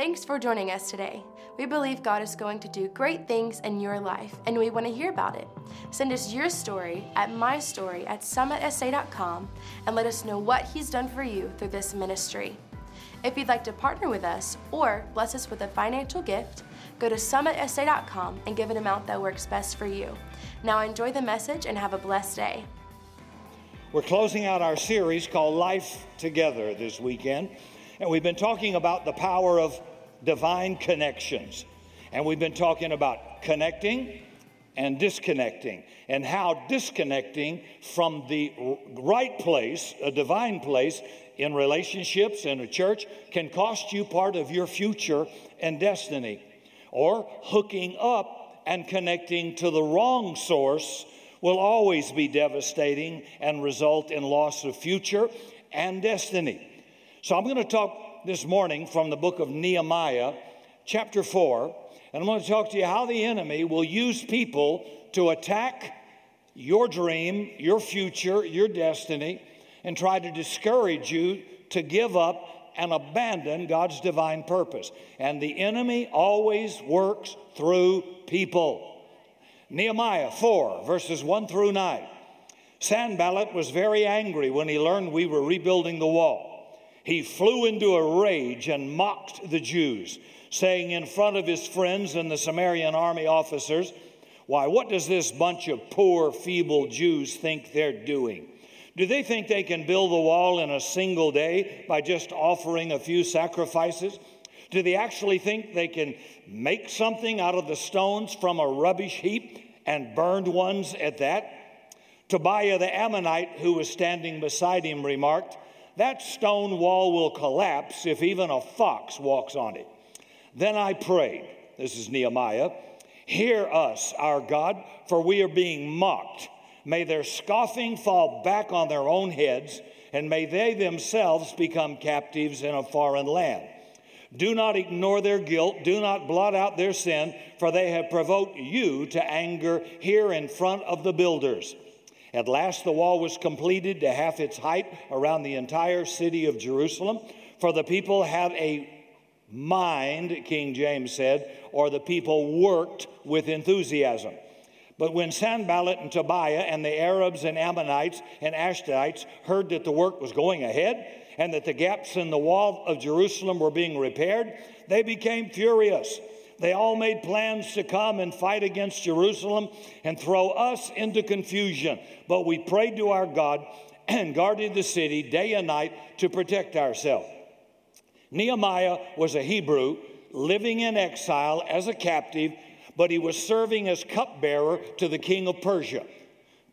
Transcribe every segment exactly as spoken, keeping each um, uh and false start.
Thanks for joining us today. We believe God is going to do great things in your life, and we want to hear about it. Send us your story at my story at summit S A dot com and let us know what He's done for you through this ministry. If you'd like to partner with us or bless us with a financial gift, go to summit S A dot com and give an amount that works best for you. Now enjoy the message and have a blessed day. We're closing out our series called Life Together this weekend, and we've been talking about the power of divine connections. And we've been talking about connecting and disconnecting, and how disconnecting from the right place, a divine place, in relationships, in a church, can cost you part of your future and destiny. Or hooking up and connecting to the wrong source will always be devastating and result in loss of future and destiny. So I'm going to talk this morning from the book of Nehemiah, chapter four, and I'm going to talk to you how the enemy will use people to attack your dream, your future, your destiny, and try to discourage you to give up and abandon God's divine purpose. And the enemy always works through people. Nehemiah four, verses one through nine. Sanballat was very angry when he learned we were rebuilding the wall. He flew into a rage and mocked the Jews, saying in front of his friends and the Samaritan army officers, "Why, what does this bunch of poor, feeble Jews think they're doing? Do they think they can build the wall in a single day by just offering a few sacrifices? Do they actually think they can make something out of the stones from a rubbish heap, and burned ones at that?" Tobiah the Ammonite, who was standing beside him, remarked, "That stone wall will collapse if even a fox walks on it." Then I prayed, this is Nehemiah, "Hear us, our God, for we are being mocked. May their scoffing fall back on their own heads, and may they themselves become captives in a foreign land. Do not ignore their guilt. Do not blot out their sin, for they have provoked you to anger here in front of the builders." At last the wall was completed to half its height around the entire city of Jerusalem, for the people had a mind, King James said, or the people worked with enthusiasm. But when Sanballat and Tobiah and the Arabs and Ammonites and Ashdodites heard that the work was going ahead and that the gaps in the wall of Jerusalem were being repaired, they became furious. They all made plans to come and fight against Jerusalem and throw us into confusion. But we prayed to our God and guarded the city day and night to protect ourselves. Nehemiah was a Hebrew living in exile as a captive, but he was serving as cupbearer to the king of Persia.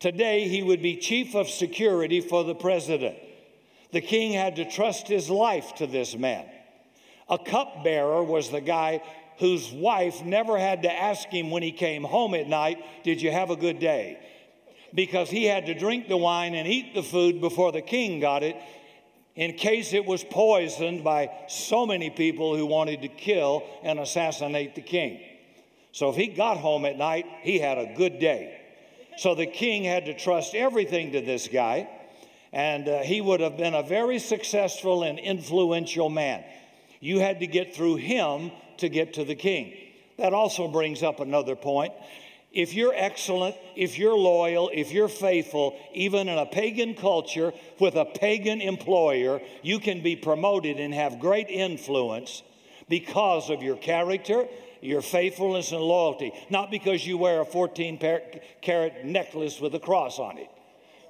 Today, he would be chief of security for the president. The king had to trust his life to this man. A cupbearer was the guy whose wife never had to ask him when he came home at night, "Did you have a good day?" Because he had to drink the wine and eat the food before the king got it, in case it was poisoned by so many people who wanted to kill and assassinate the king. So if he got home at night, he had a good day. So the king had to trust everything to this guy, and uh, he would have been a very successful and influential man. You had to get through him to get to the king. That also brings up another point. If you're excellent, if you're loyal, if you're faithful, even in a pagan culture with a pagan employer, you can be promoted and have great influence because of your character, your faithfulness and loyalty, not because you wear a fourteen-carat necklace with a cross on it.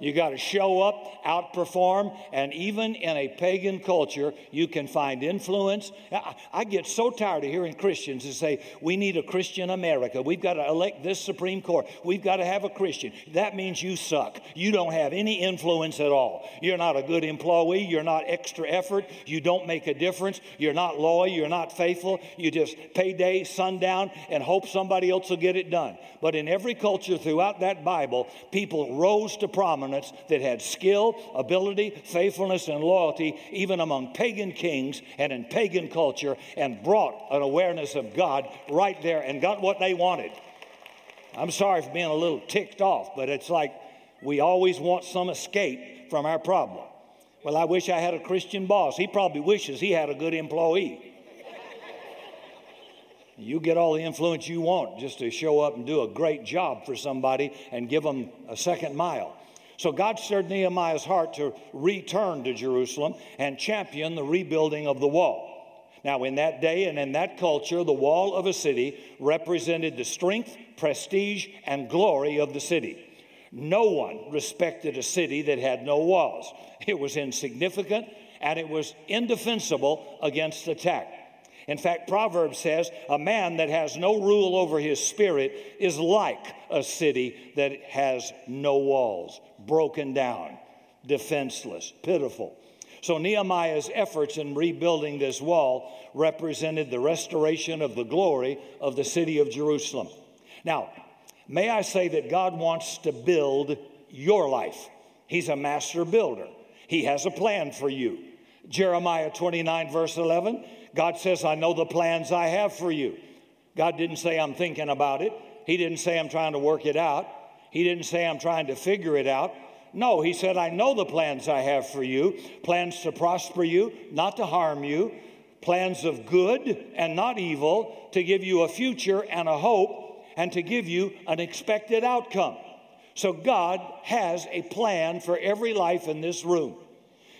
You got to show up, outperform, and even in a pagan culture, you can find influence. I get so tired of hearing Christians that say, "We need a Christian America. We've got to elect this Supreme Court. We've got to have a Christian." That means you suck. You don't have any influence at all. You're not a good employee. You're not extra effort. You don't make a difference. You're not loyal. You're not faithful. You just payday, sundown, and hope somebody else will get it done. But in every culture throughout that Bible, people rose to prominence that had skill, ability, faithfulness, and loyalty, even among pagan kings and in pagan culture, and brought an awareness of God right there and got what they wanted. I'm sorry for being a little ticked off, but it's like we always want some escape from our problem. Well, I wish I had a Christian boss. He probably wishes he had a good employee. You get all the influence you want just to show up and do a great job for somebody and give them a second mile. So God stirred Nehemiah's heart to return to Jerusalem and champion the rebuilding of the wall. Now, in that day and in that culture, the wall of a city represented the strength, prestige, and glory of the city. No one respected a city that had no walls. It was insignificant, and it was indefensible against attack. In fact, Proverbs says, a man that has no rule over his spirit is like a city that has no walls, broken down, defenseless, pitiful. So Nehemiah's efforts in rebuilding this wall represented the restoration of the glory of the city of Jerusalem. Now, may I say that God wants to build your life. He's a master builder. He has a plan for you. Jeremiah twenty-nine, verse eleven, God says, I know the plans I have for you. God didn't say, I'm thinking about it. He didn't say, I'm trying to work it out. He didn't say, I'm trying to figure it out. No, he said, I know the plans I have for you, plans to prosper you, not to harm you, plans of good and not evil, to give you a future and a hope, and to give you an expected outcome. So God has a plan for every life in this room.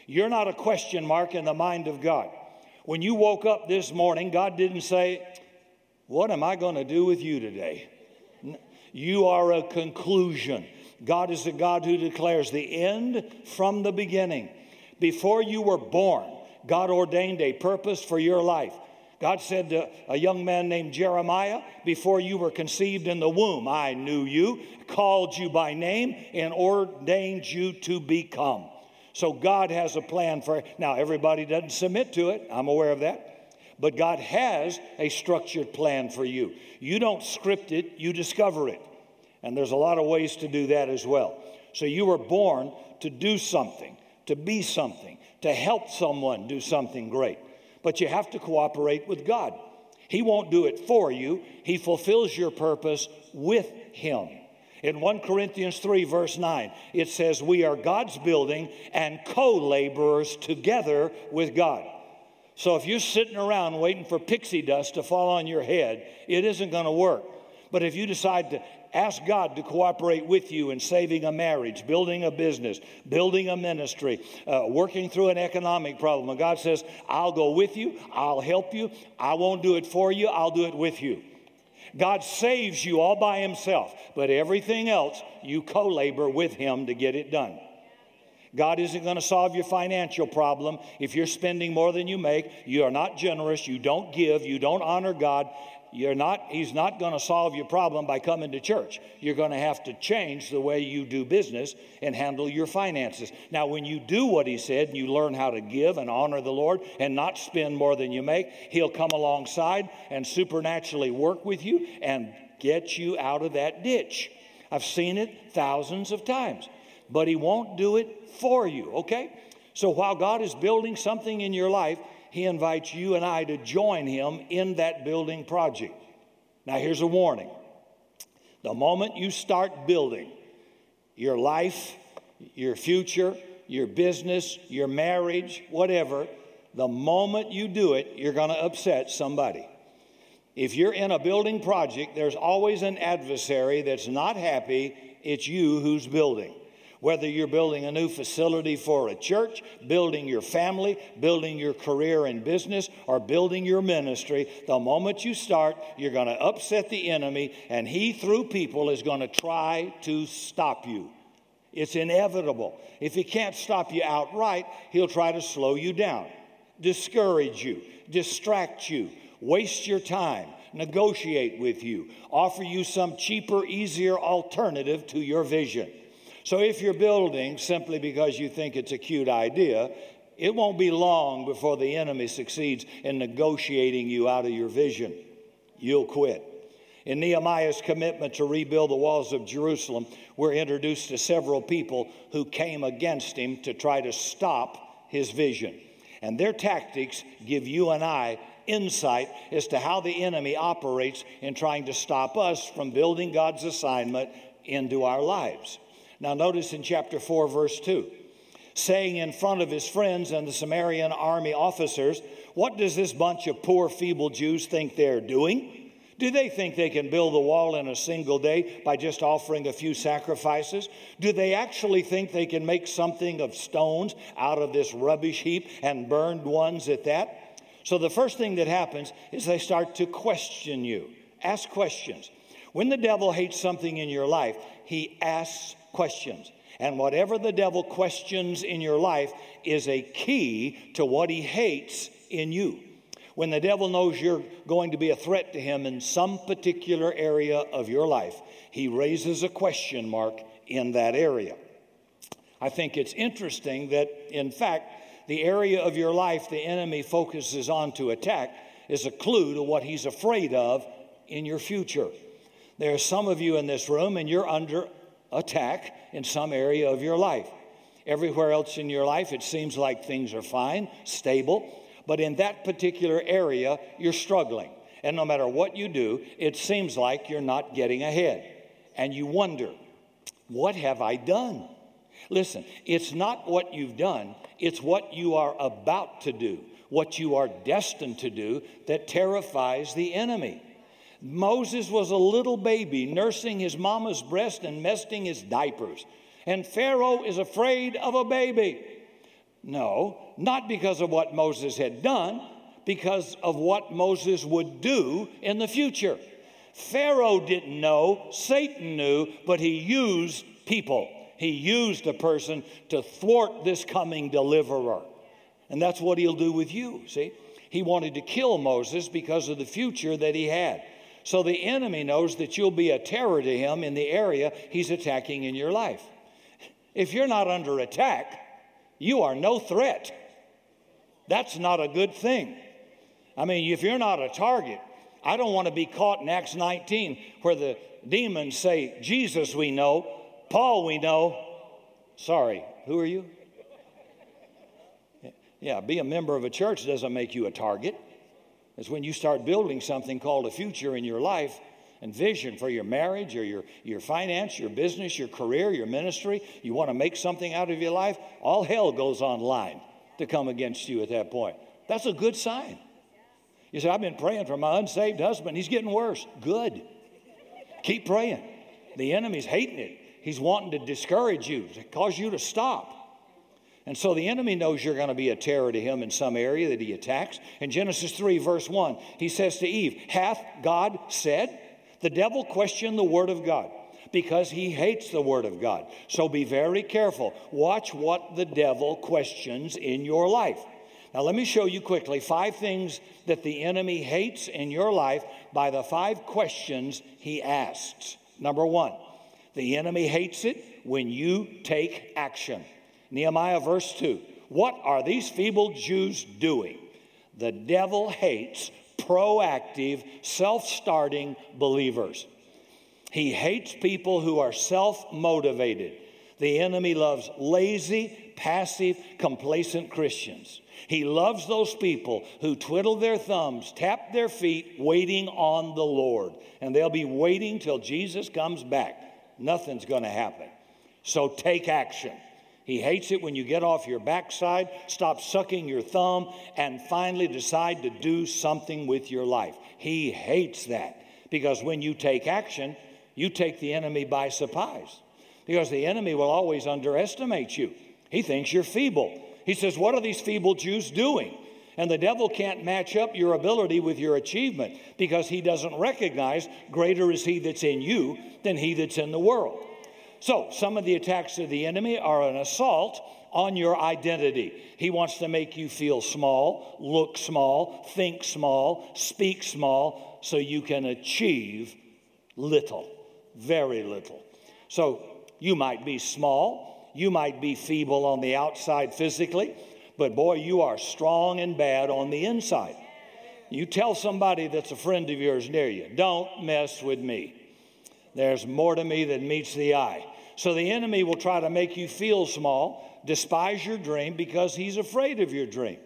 You're not a question mark in the mind of God. When you woke up this morning, God didn't say, what am I going to do with you today? You are a conclusion. God is a God who declares the end from the beginning. Before you were born, God ordained a purpose for your life. God said to a young man named Jeremiah, before you were conceived in the womb, I knew you, called you by name, and ordained you to become. So God has a plan for it. Now, everybody doesn't submit to it. I'm aware of that. But God has a structured plan for you. You don't script it. You discover it. And there's a lot of ways to do that as well. So you were born to do something, to be something, to help someone do something great. But you have to cooperate with God. He won't do it for you. He fulfills your purpose with Him. In First Corinthians three, verse nine, it says, we are God's building and co-laborers together with God. So if you're sitting around waiting for pixie dust to fall on your head, it isn't going to work. But if you decide to ask God to cooperate with you in saving a marriage, building a business, building a ministry, uh, working through an economic problem, and God says, I'll go with you, I'll help you, I won't do it for you, I'll do it with you. God saves you all by Himself, but everything else, you co-labor with Him to get it done. God isn't going to solve your financial problem if you're spending more than you make. You are not generous. You don't give. You don't honor God. You're not. He's not going to solve your problem by coming to church. You're going to have to change the way you do business and handle your finances. Now, when you do what He said, and you learn how to give and honor the Lord and not spend more than you make, He'll come alongside and supernaturally work with you and get you out of that ditch. I've seen it thousands of times, but He won't do it for you, okay? So while God is building something in your life, He invites you and I to join Him in that building project. Now, here's a warning. The moment you start building your life, your future, your business, your marriage, whatever, the moment you do it, you're going to upset somebody. If you're in a building project, there's always an adversary that's not happy. It's you who's building. Whether you're building a new facility for a church, building your family, building your career and business, or building your ministry, the moment you start, you're going to upset the enemy, and he, through people, is going to try to stop you. It's inevitable. If he can't stop you outright, he'll try to slow you down, discourage you, distract you, waste your time, negotiate with you, offer you some cheaper, easier alternative to your vision. So if you're building simply because you think it's a cute idea, it won't be long before the enemy succeeds in negotiating you out of your vision. You'll quit. In Nehemiah's commitment to rebuild the walls of Jerusalem, we're introduced to several people who came against him to try to stop his vision. And their tactics give you and I insight as to how the enemy operates in trying to stop us from building God's assignment into our lives. Now notice in chapter four, verse two, saying in front of his friends and the Samaritan army officers, what does this bunch of poor, feeble Jews think they're doing? Do they think they can build the wall in a single day by just offering a few sacrifices? Do they actually think they can make something of stones out of this rubbish heap and burned ones at that? So the first thing that happens is they start to question you. Ask questions. When the devil hates something in your life, he asks questions. And whatever the devil questions in your life is a key to what he hates in you. When the devil knows you're going to be a threat to him in some particular area of your life, he raises a question mark in that area. I think it's interesting that, in fact, the area of your life the enemy focuses on to attack is a clue to what he's afraid of in your future. There are some of you in this room, and you're under attack in some area of your life. Everywhere else in your life, it seems like things are fine, stable. But in that particular area, you're struggling. And no matter what you do, it seems like you're not getting ahead. And you wonder, what have I done? Listen, it's not what you've done. It's what you are about to do, what you are destined to do that terrifies the enemy. Moses was a little baby nursing his mama's breast and mesting his diapers. And Pharaoh is afraid of a baby. No, not because of what Moses had done, because of what Moses would do in the future. Pharaoh didn't know, Satan knew, but he used people. He used a person to thwart this coming deliverer. And that's what he'll do with you, see? He wanted to kill Moses because of the future that he had. So the enemy knows that you'll be a terror to him in the area he's attacking in your life. If you're not under attack, you are no threat. That's not a good thing. I mean, if you're not a target, I don't want to be caught in Acts nineteen where the demons say, Jesus we know, Paul we know. Sorry, who are you? Yeah, be a member of a church doesn't make you a target. It's when you start building something called a future in your life and vision for your marriage or your, your finance, your business, your career, your ministry. You want to make something out of your life, all hell goes online to come against you at that point. That's a good sign. You say, I've been praying for my unsaved husband. He's getting worse. Good. Keep praying. The enemy's hating it. He's wanting to discourage you, to cause you to stop. And so the enemy knows you're going to be a terror to him in some area that he attacks. In Genesis three, verse one, he says to Eve, hath God said? The devil questioned the Word of God because he hates the Word of God. So be very careful. Watch what the devil questions in your life. Now let me show you quickly five things that the enemy hates in your life by the five questions he asks. Number one, the enemy hates it when you take action. Nehemiah verse two, what are these feeble Jews doing? The devil hates proactive, self-starting believers. He hates people who are self-motivated. The enemy loves lazy, passive, complacent Christians. He loves those people who twiddle their thumbs, tap their feet, waiting on the Lord. And they'll be waiting till Jesus comes back. Nothing's going to happen. So take action. He hates it when you get off your backside, stop sucking your thumb, and finally decide to do something with your life. He hates that because when you take action, you take the enemy by surprise because the enemy will always underestimate you. He thinks you're feeble. He says, what are these feeble Jews doing? And the devil can't match up your ability with your achievement because he doesn't recognize greater is he that's in you than he that's in the world. So some of the attacks of the enemy are an assault on your identity. He wants to make you feel small, look small, think small, speak small, so you can achieve little, very little. So you might be small, you might be feeble on the outside physically, but boy, you are strong and bad on the inside. You tell somebody that's a friend of yours near you, don't mess with me. There's more to me than meets the eye. So the enemy will try to make you feel small, despise your dream because he's afraid of your dream.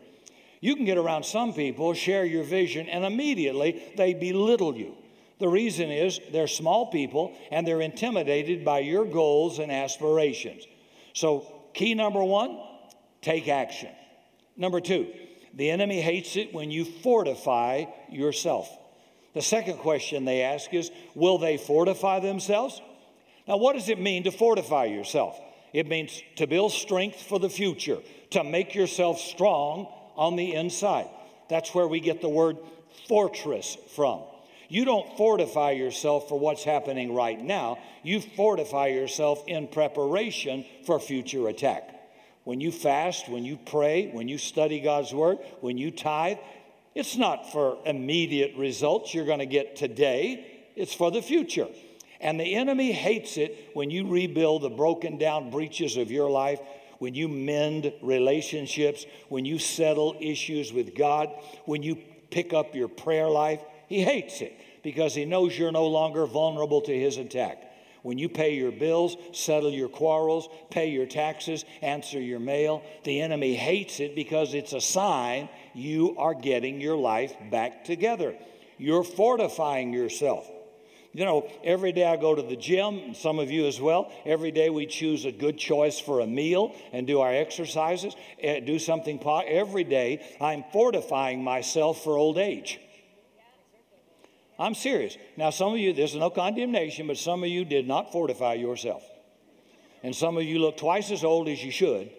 You can get around some people, share your vision, and immediately they belittle you. The reason is they're small people and they're intimidated by your goals and aspirations. So key number one, take action. Number two, the enemy hates it when you fortify yourself. The second question they ask is, will they fortify themselves? Now, what does it mean to fortify yourself? It means to build strength for the future, to make yourself strong on the inside. That's where we get the word fortress from. You don't fortify yourself for what's happening right now. You fortify yourself in preparation for future attack. When you fast, when you pray, when you study God's word, when you tithe, it's not for immediate results you're going to get today. It's for the future. And the enemy hates it when you rebuild the broken down breaches of your life, when you mend relationships, when you settle issues with God, when you pick up your prayer life. He hates it because he knows you're no longer vulnerable to his attack. When you pay your bills, settle your quarrels, pay your taxes, answer your mail, the enemy hates it because it's a sign you are getting your life back together. You're fortifying yourself. You know, every day I go to the gym, and some of you as well. Every day we choose a good choice for a meal and do our exercises, do something. Every day I'm fortifying myself for old age. I'm serious. Now, some of you, there's no condemnation, but some of you did not fortify yourself. And some of you look twice as old as you should,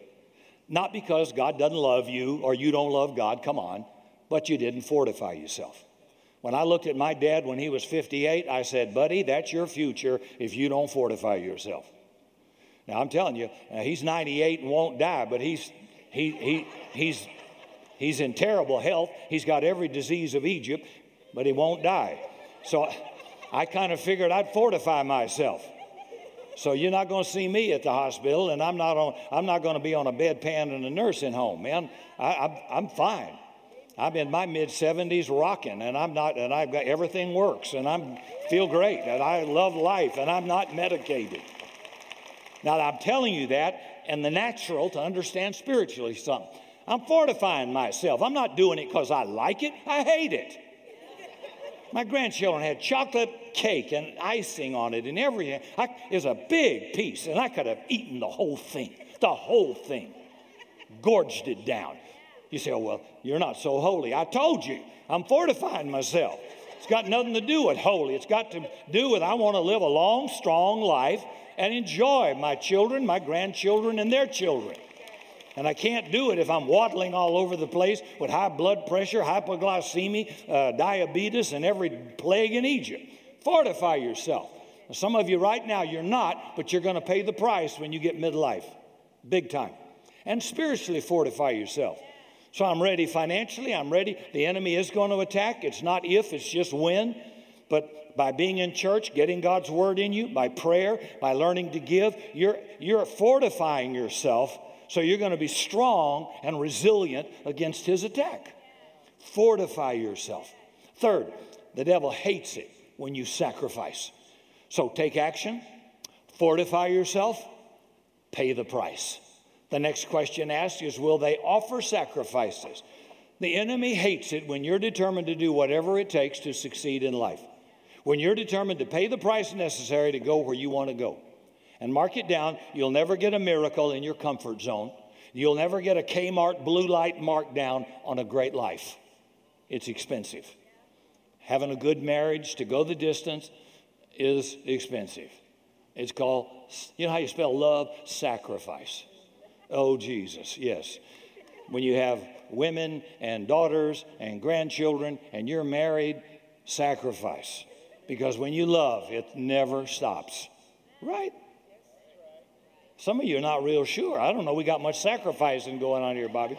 not because God doesn't love you or you don't love God, come on, but you didn't fortify yourself. When I looked at my dad when he was fifty-eight, I said, buddy, that's your future if you don't fortify yourself. Now, I'm telling you, he's ninety-eight and won't die, but he's he he he's he's in terrible health. He's got every disease of Egypt, but he won't die. So I kind of figured I'd fortify myself. So you're not going to see me at the hospital, and I'm not on. I'm not going to be on a bedpan in a nursing home, man. I, I'm I'm fine. I'm in my mid-seventies rocking, and I'm not, and I've got everything works, and I feel great, and I love life, and I'm not medicated. Now, I'm telling you that, and the natural to understand spiritually something. I'm fortifying myself. I'm not doing it because I like it. I hate it. My grandchildren had chocolate cake and icing on it and everything. I, it was a big piece, and I could have eaten the whole thing, the whole thing, gorged it down. You say, oh, well, you're not so holy. I told you, I'm fortifying myself. It's got nothing to do with holy. It's got to do with I want to live a long, strong life and enjoy my children, my grandchildren, and their children. And I can't do it if I'm waddling all over the place with high blood pressure, hypoglycemia, uh, diabetes, and every plague in Egypt. Fortify yourself. Now, some of you right now, you're not, but you're going to pay the price when you get midlife. Big time. And spiritually fortify yourself. So I'm ready financially, I'm ready. The enemy is going to attack. It's not if, it's just when. But by being in church, getting God's word in you, by prayer, by learning to give, you're, you're fortifying yourself, so you're going to be strong and resilient against his attack. Fortify yourself. Third, the devil hates it when you sacrifice. So take action, fortify yourself, pay the price. The next question asked is, will they offer sacrifices? The enemy hates it when you're determined to do whatever it takes to succeed in life, when you're determined to pay the price necessary to go where you want to go. And mark it down, you'll never get a miracle in your comfort zone. You'll never get a Kmart blue light markdown on a great life. It's expensive. Having a good marriage to go the distance is expensive. It's called, you know how you spell love? Sacrifice. Oh, Jesus, yes. When you have women and daughters and grandchildren and you're married, sacrifice. Because when you love, it never stops. Right? Some of you are not real sure. I don't know. We got much sacrificing going on here, Bobby.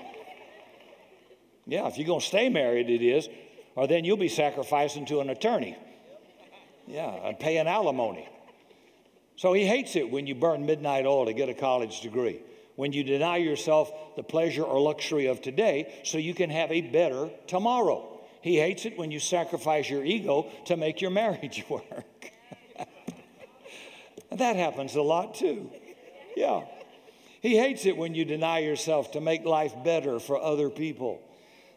Yeah, if you're going to stay married, it is. Or then you'll be sacrificing to an attorney. Yeah, and paying alimony. So he hates it when you burn midnight oil to get a college degree, when you deny yourself the pleasure or luxury of today so you can have a better tomorrow. He hates it when you sacrifice your ego to make your marriage work. That happens a lot too. Yeah. He hates it when you deny yourself to make life better for other people.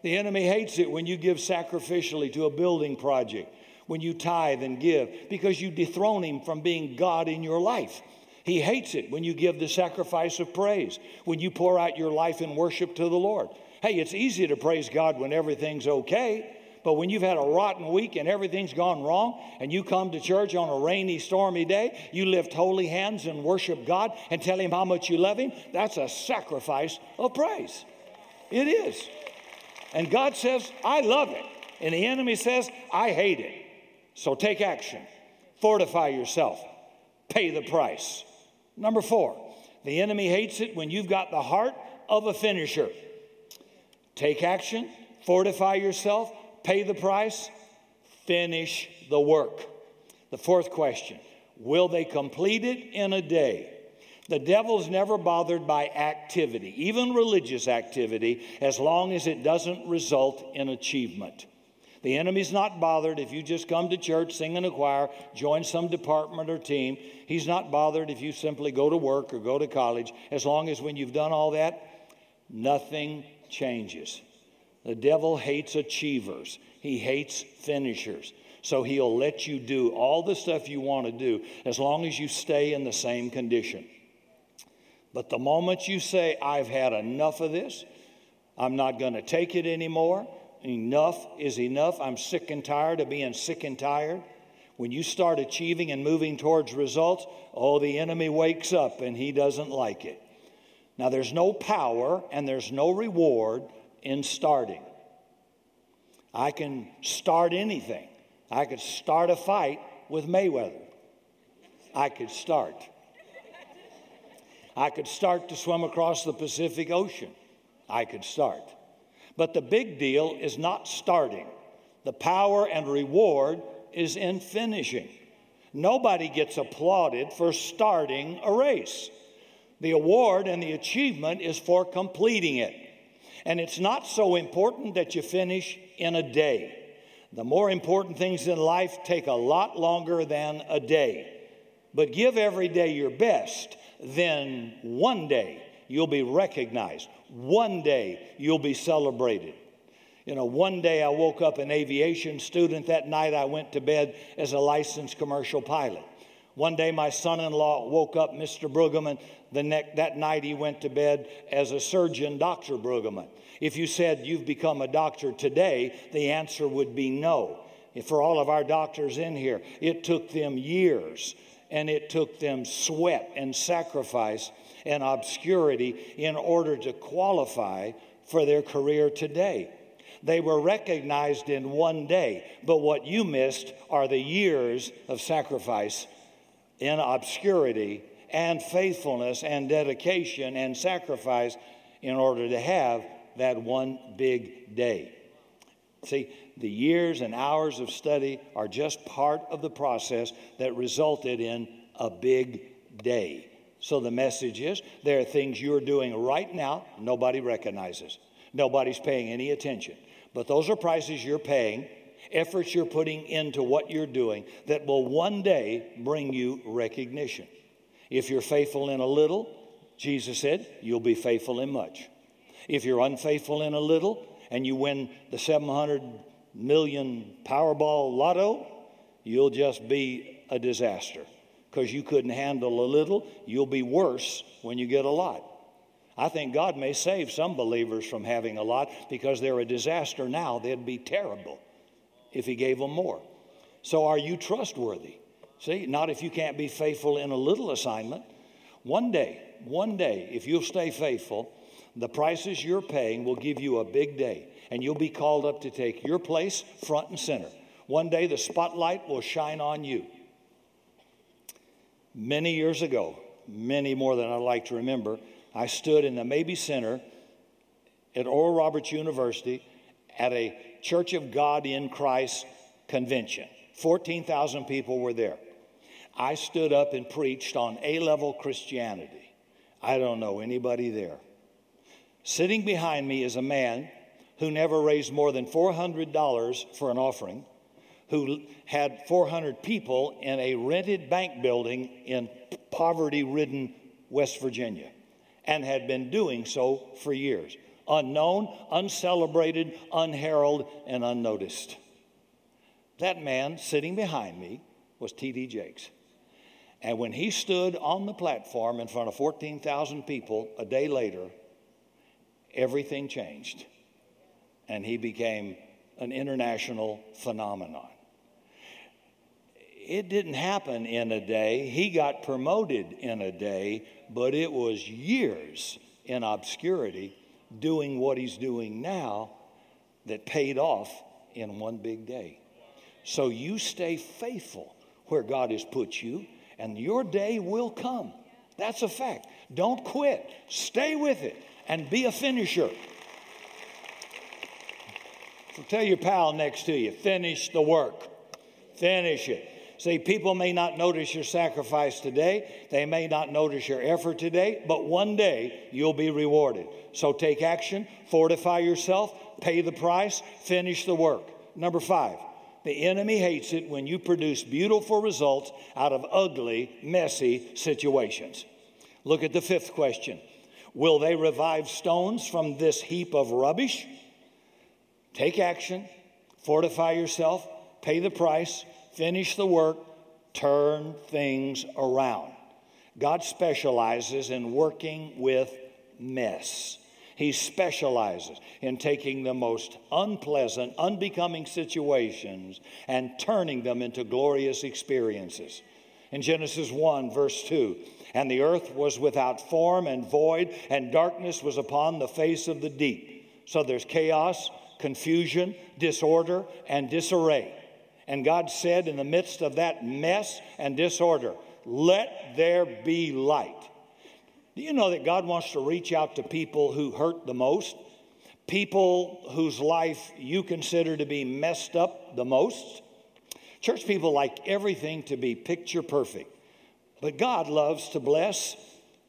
The enemy hates it when you give sacrificially to a building project, when you tithe and give, because you dethrone him from being God in your life. He hates it when you give the sacrifice of praise, when you pour out your life in worship to the Lord. Hey, it's easy to praise God when everything's okay, But when you've had a rotten week and everything's gone wrong, and you come to church on a rainy, stormy day, you lift holy hands and worship God and tell Him how much you love Him, that's a sacrifice of praise. It is. And God says, I love it. And the enemy says, I hate it. So take action. Fortify yourself. Pay the price. Number four, the enemy hates it when you've got the heart of a finisher. Take action. Fortify yourself. Pay the price. Finish the work. The fourth question, will they complete it in a day? The devil's never bothered by activity, even religious activity, as long as it doesn't result in achievement. The enemy's not bothered if you just come to church, sing in a choir, join some department or team. He's not bothered if you simply go to work or go to college, as long as when you've done all that, nothing changes. The devil hates achievers. He hates finishers. So he'll let you do all the stuff you want to do as long as you stay in the same condition. But the moment you say, I've had enough of this, I'm not going to take it anymore, enough is enough, I'm sick and tired of being sick and tired. When you start achieving and moving towards results, oh, the enemy wakes up and he doesn't like it. Now, there's no power and there's no reward in starting. I can start anything. I could start a fight with Mayweather. I could start. I could start to swim across the Pacific Ocean. I could start. But the big deal is not starting. The power and reward is in finishing. Nobody gets applauded for starting a race. The award and the achievement is for completing it. And it's not so important that you finish in a day. The more important things in life take a lot longer than a day. But give every day your best, then one day you'll be recognized. One day you'll be celebrated. You know, one day I woke up an aviation student. That night I went to bed as a licensed commercial pilot. One day my son-in-law woke up Mister Brueggemann. The next, that night he went to bed as a surgeon, Doctor Brueggemann. If you said you've become a doctor today, the answer would be no. For all of our doctors in here, it took them years. And it took them sweat and sacrifice and obscurity in order to qualify for their career today. They were recognized in one day, but what you missed are the years of sacrifice in obscurity and faithfulness and dedication and sacrifice in order to have that one big day. See, the years and hours of study are just part of the process that resulted in a big day. So the message is, there are things you're doing right now nobody recognizes. Nobody's paying any attention. But those are prices you're paying, efforts you're putting into what you're doing that will one day bring you recognition. If you're faithful in a little, Jesus said, you'll be faithful in much. If you're unfaithful in a little, and you win the seven hundred million Powerball lotto, you'll just be a disaster because you couldn't handle a little. You'll be worse when you get a lot. I think God may save some believers from having a lot because they're a disaster now. They'd be terrible if He gave them more. So are you trustworthy? See, not if you can't be faithful in a little assignment. One day, one day, if you'll stay faithful, the prices you're paying will give you a big day, and you'll be called up to take your place front and center. One day, the spotlight will shine on you. Many years ago, many more than I like to remember, I stood in the Mabee Center at Oral Roberts University at a Church of God in Christ convention. fourteen thousand people were there. I stood up and preached on A-level Christianity. I don't know anybody there. Sitting behind me is a man who never raised more than four hundred dollars for an offering, who had four hundred people in a rented bank building in poverty-ridden West Virginia, and had been doing so for years, unknown, uncelebrated, unheralded, and unnoticed. That man sitting behind me was T D Jakes. And when he stood on the platform in front of fourteen thousand people a day later, everything changed, and he became an international phenomenon. It didn't happen in a day. He got promoted in a day, but it was years in obscurity doing what he's doing now that paid off in one big day. So you stay faithful where God has put you, and your day will come. That's a fact. Don't quit. Stay with it and be a finisher. So tell your pal next to you, finish the work. Finish it. See, people may not notice your sacrifice today. They may not notice your effort today, but one day you'll be rewarded. So take action, fortify yourself, pay the price, finish the work. Number five, the enemy hates it when you produce beautiful results out of ugly, messy situations. Look at the fifth question. Will they revive stones from this heap of rubbish? Take action, fortify yourself, pay the price, finish the work, turn things around. God specializes in working with mess. He specializes in taking the most unpleasant, unbecoming situations and turning them into glorious experiences. In Genesis one, verse two, and the earth was without form and void, and darkness was upon the face of the deep. So there's chaos, confusion, disorder, and disarray. And God said in the midst of that mess and disorder, let there be light. Do you know that God wants to reach out to people who hurt the most? People whose life you consider to be messed up the most? Church people like everything to be picture perfect. But God loves to bless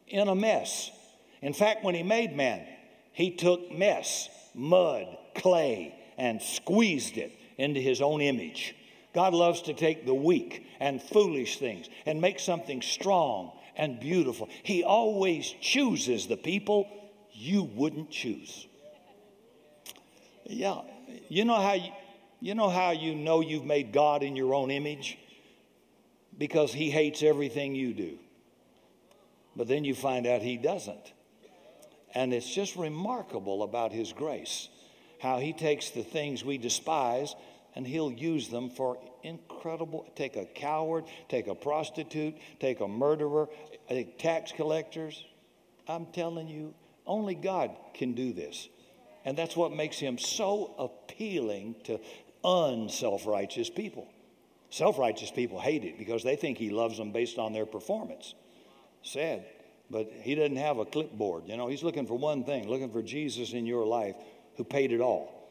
in a mess. In fact, when he made man, he took mess, mud, clay, and squeezed it into his own image. God loves to take the weak and foolish things and make something strong and beautiful. He always chooses the people you wouldn't choose. Yeah, you know how you, you know how you know you've made God in your own image? Because he hates everything you do. But then you find out he doesn't. And it's just remarkable about his grace, how he takes the things we despise and he'll use them for incredible. Take a coward, take a prostitute, take a murderer, take tax collectors. I'm telling you, only God can do this. And that's what makes him so appealing to unself-righteous people. Self-righteous people hate it because they think he loves them based on their performance. Sad, but he doesn't have a clipboard. You know, he's looking for one thing, looking for Jesus in your life who paid it all.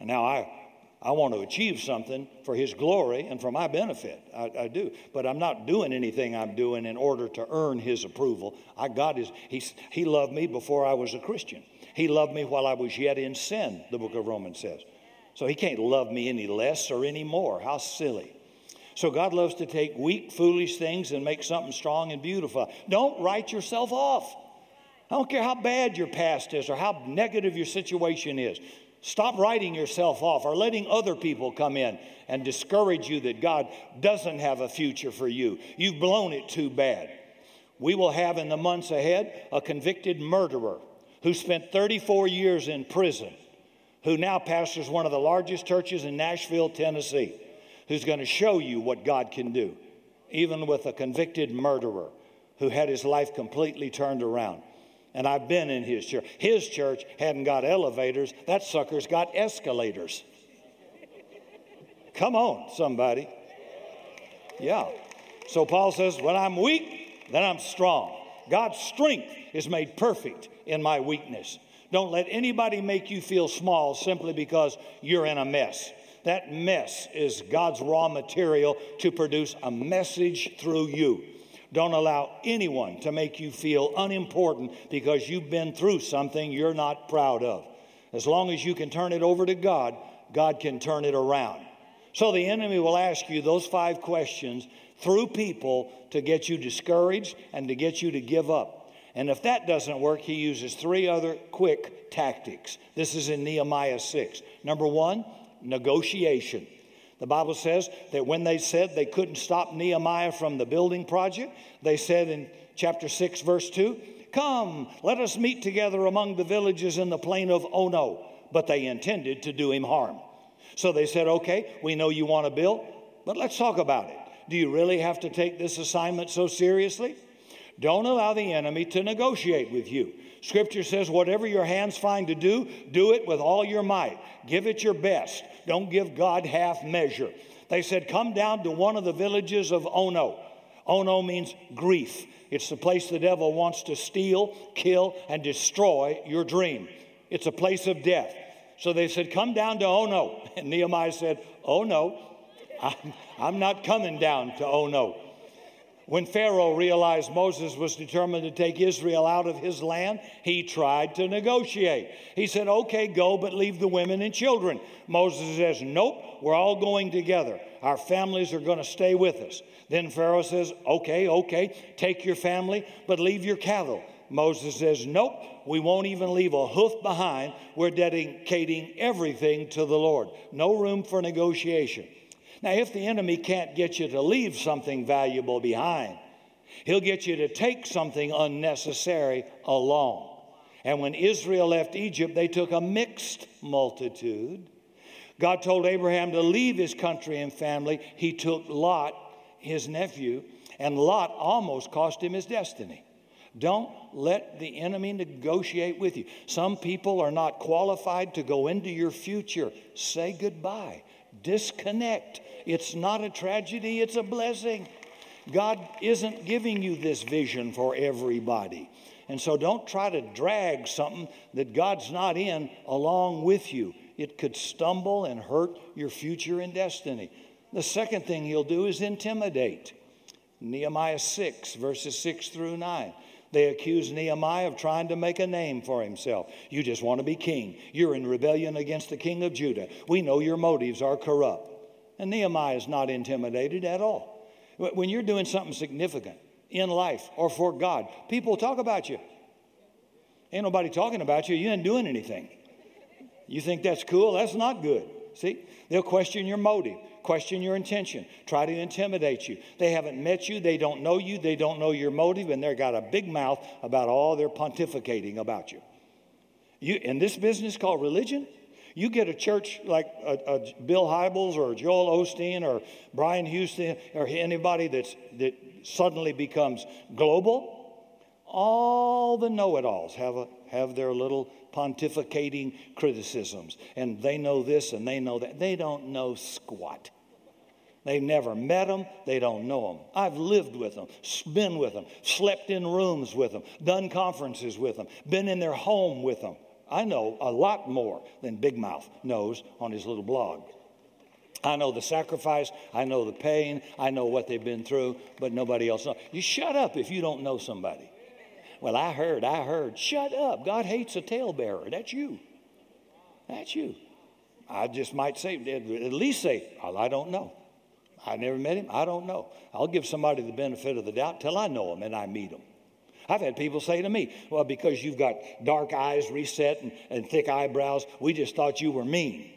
And now I I want to achieve something for his glory and for my benefit. I, I do. But I'm not doing anything I'm doing in order to earn his approval. I got his. He, he loved me before I was a Christian. He loved me while I was yet in sin, the book of Romans says. So he can't love me any less or any more. How silly. So God loves to take weak, foolish things and make something strong and beautiful. Don't write yourself off. I don't care how bad your past is or how negative your situation is. Stop writing yourself off or letting other people come in and discourage you that God doesn't have a future for you. You've blown it too bad. We will have in the months ahead a convicted murderer who spent thirty-four years in prison, who now pastors one of the largest churches in Nashville, Tennessee, who's going to show you what God can do, even with a convicted murderer who had his life completely turned around. And I've been in his church. His church hadn't got elevators. That sucker's got escalators. Come on, somebody. Yeah. So Paul says, when I'm weak, then I'm strong. God's strength is made perfect in my weakness. Don't let anybody make you feel small simply because you're in a mess. That mess is God's raw material to produce a message through you. Don't allow anyone to make you feel unimportant because you've been through something you're not proud of. As long as you can turn it over to God, God can turn it around. So the enemy will ask you those five questions through people to get you discouraged and to get you to give up. And if that doesn't work, he uses three other quick tactics. This is in Nehemiah six. Number one, negotiation. The Bible says that when they said they couldn't stop Nehemiah from the building project, they said in chapter six, verse two, come, let us meet together among the villages in the plain of Ono. But they intended to do him harm. So they said, okay, we know you want a bill, but let's talk about it. Do you really have to take this assignment so seriously? Don't allow the enemy to negotiate with you. Scripture says, whatever your hands find to do, do it with all your might. Give it your best. Don't give God half measure. They said, come down to one of the villages of Ono. Ono means grief. It's the place the devil wants to steal, kill, and destroy your dream. It's a place of death. So they said, come down to Ono. And Nehemiah said, oh no, I'm, I'm not coming down to Ono. When Pharaoh realized Moses was determined to take Israel out of his land, he tried to negotiate. He said, okay, go, but leave the women and children. Moses says, nope, we're all going together. Our families are going to stay with us. Then Pharaoh says, okay, okay, take your family, but leave your cattle. Moses says, nope, we won't even leave a hoof behind. We're dedicating everything to the Lord. No room for negotiation. Now, if the enemy can't get you to leave something valuable behind, he'll get you to take something unnecessary along. And when Israel left Egypt, they took a mixed multitude. God told Abraham to leave his country and family. He took Lot, his nephew, and Lot almost cost him his destiny. Don't let the enemy negotiate with you. Some people are not qualified to go into your future. Say goodbye. Disconnect. It's not a tragedy, it's a blessing. God isn't giving you this vision for everybody. And so don't try to drag something that God's not in along with you. It could stumble and hurt your future and destiny. The second thing he'll do is intimidate. Nehemiah six, verses six through nine. They accused Nehemiah of trying to make a name for himself. You just want to be king. You're in rebellion against the king of Judah. We know your motives are corrupt. And Nehemiah is not intimidated at all. When you're doing something significant in life or for God, people talk about you. Ain't nobody talking about you. You ain't doing anything. You think that's cool? That's not good. See? They'll question your motive. Question your intention, try to intimidate you. They haven't met you, they don't know you, they don't know your motive, and they've got a big mouth about all their pontificating about you. You in this business called religion, you get a church like a, a Bill Hybels or Joel Osteen or Brian Houston or anybody that's, that suddenly becomes global. All the know-it-alls have a, have their little pontificating criticisms, and they know this and they know that. They don't know squat. They've never met them. They don't know them. I've lived with them, been with them, slept in rooms with them, done conferences with them, been in their home with them. I know a lot more than Big Mouth knows on his little blog. I know the sacrifice. I know the pain. I know what they've been through, but nobody else knows. You shut up if you don't know somebody. Well, I heard, I heard. Shut up. God hates a talebearer. That's you. That's you. I just might say, at least say, well, I don't know. I never met him. I don't know. I'll give somebody the benefit of the doubt till I know him and I meet him. I've had people say to me, well, because you've got dark eyes reset and, and thick eyebrows, we just thought you were mean.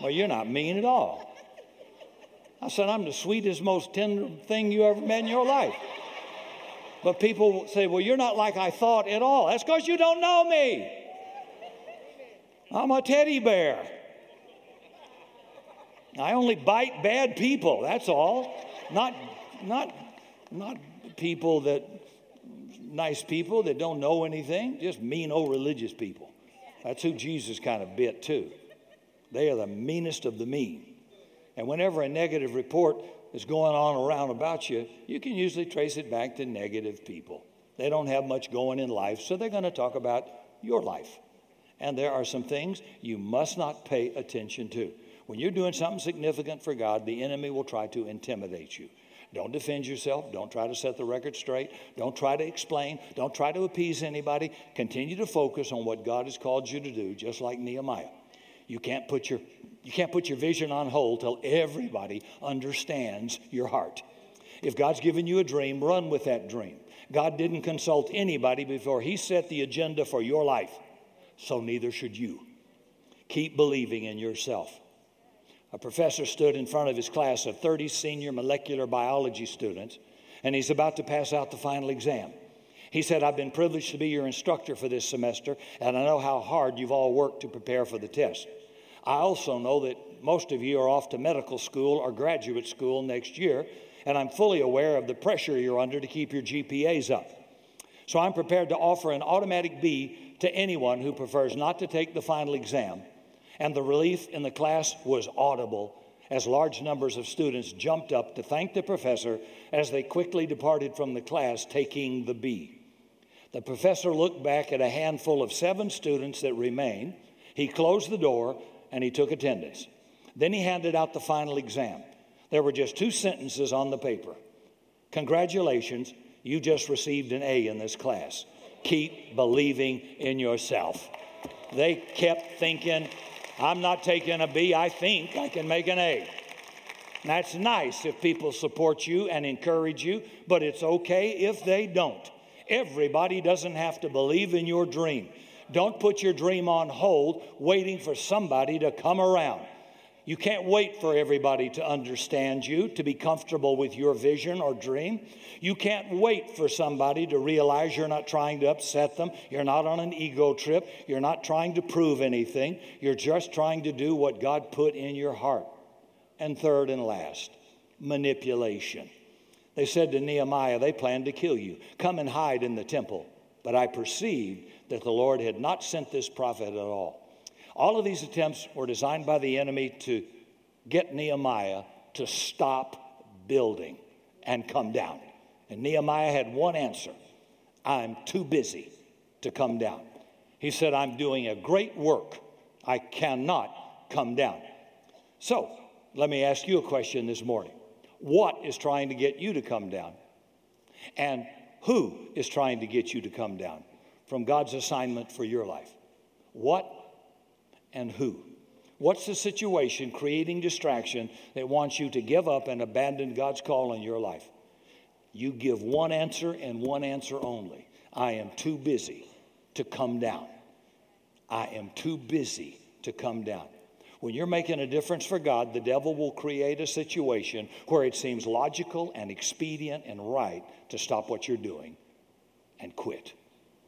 Well, you're not mean at all. I said, I'm the sweetest, most tender thing you ever met in your life. But people say, well, you're not like I thought at all. That's because you don't know me. I'm a teddy bear. I only bite bad people, that's all. Not not, not people that, nice people that don't know anything, just mean old religious people. That's who Jesus kind of bit too. They are the meanest of the mean. And whenever a negative report is going on around about you, you can usually trace it back to negative people. They don't have much going in life, so they're going to talk about your life. And there are some things you must not pay attention to. When you're doing something significant for God, the enemy will try to intimidate you. Don't defend yourself. Don't try to set the record straight. Don't try to explain. Don't try to appease anybody. Continue to focus on what God has called you to do, just like Nehemiah. You can't put your you can't put your vision on hold till everybody understands your heart. If God's given you a dream, run with that dream. God didn't consult anybody before he set the agenda for your life, so neither should you. Keep believing in yourself. A professor stood in front of his class of thirty senior molecular biology students, and he's about to pass out the final exam. He said, I've been privileged to be your instructor for this semester, and I know how hard you've all worked to prepare for the test. I also know that most of you are off to medical school or graduate school next year, and I'm fully aware of the pressure you're under to keep your G P As up. So I'm prepared to offer an automatic B to anyone who prefers not to take the final exam. And the relief in the class was audible as large numbers of students jumped up to thank the professor as they quickly departed from the class taking the B. The professor looked back at a handful of seven students that remained. He closed the door and he took attendance. Then he handed out the final exam. There were just two sentences on the paper. Congratulations, you just received an A in this class. Keep believing in yourself. They kept thinking, I'm not taking a B. I think I can make an A. That's nice if people support you and encourage you, but it's okay if they don't. Everybody doesn't have to believe in your dream. Don't put your dream on hold waiting for somebody to come around. You can't wait for everybody to understand you, to be comfortable with your vision or dream. You can't wait for somebody to realize you're not trying to upset them. You're not on an ego trip. You're not trying to prove anything. You're just trying to do what God put in your heart. And third and last, manipulation. They said to Nehemiah, they planned to kill you. Come and hide in the temple. But I perceived that the Lord had not sent this prophet at all. All of these attempts were designed by the enemy to get Nehemiah to stop building and come down. And Nehemiah had one answer. I'm too busy to come down. He said, I'm doing a great work. I cannot come down. So let me ask you a question this morning. What is trying to get you to come down? And who is trying to get you to come down from God's assignment for your life? What and who? What's the situation creating distraction that wants you to give up and abandon God's call in your life? You give one answer and one answer only. I am too busy to come down. I am too busy to come down. When you're making a difference for God, the devil will create a situation where it seems logical and expedient and right to stop what you're doing and quit.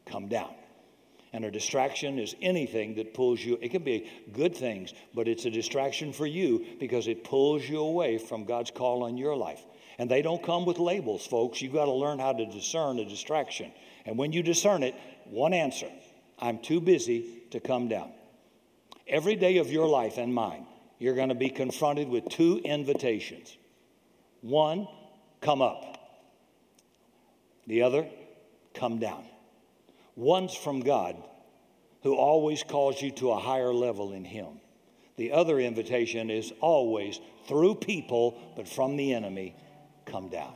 Come down. And a distraction is anything that pulls you. It can be good things, but it's a distraction for you because it pulls you away from God's call on your life. And they don't come with labels, folks. You've got to learn how to discern a distraction. And when you discern it, one answer, I'm too busy to come down. Every day of your life and mine, you're going to be confronted with two invitations. One, come up. The other, come down. One's from God, who always calls you to a higher level in Him. The other invitation is always through people, but from the enemy, come down.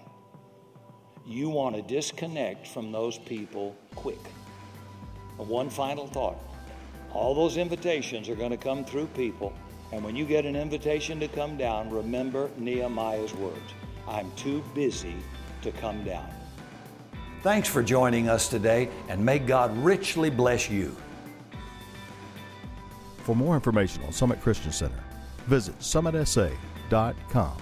You want to disconnect from those people quick. One final thought. All those invitations are going to come through people. And when you get an invitation to come down, remember Nehemiah's words. I'm too busy to come down. Thanks for joining us today, and may God richly bless you. For more information on Summit Christian Center, visit summit S A dot com.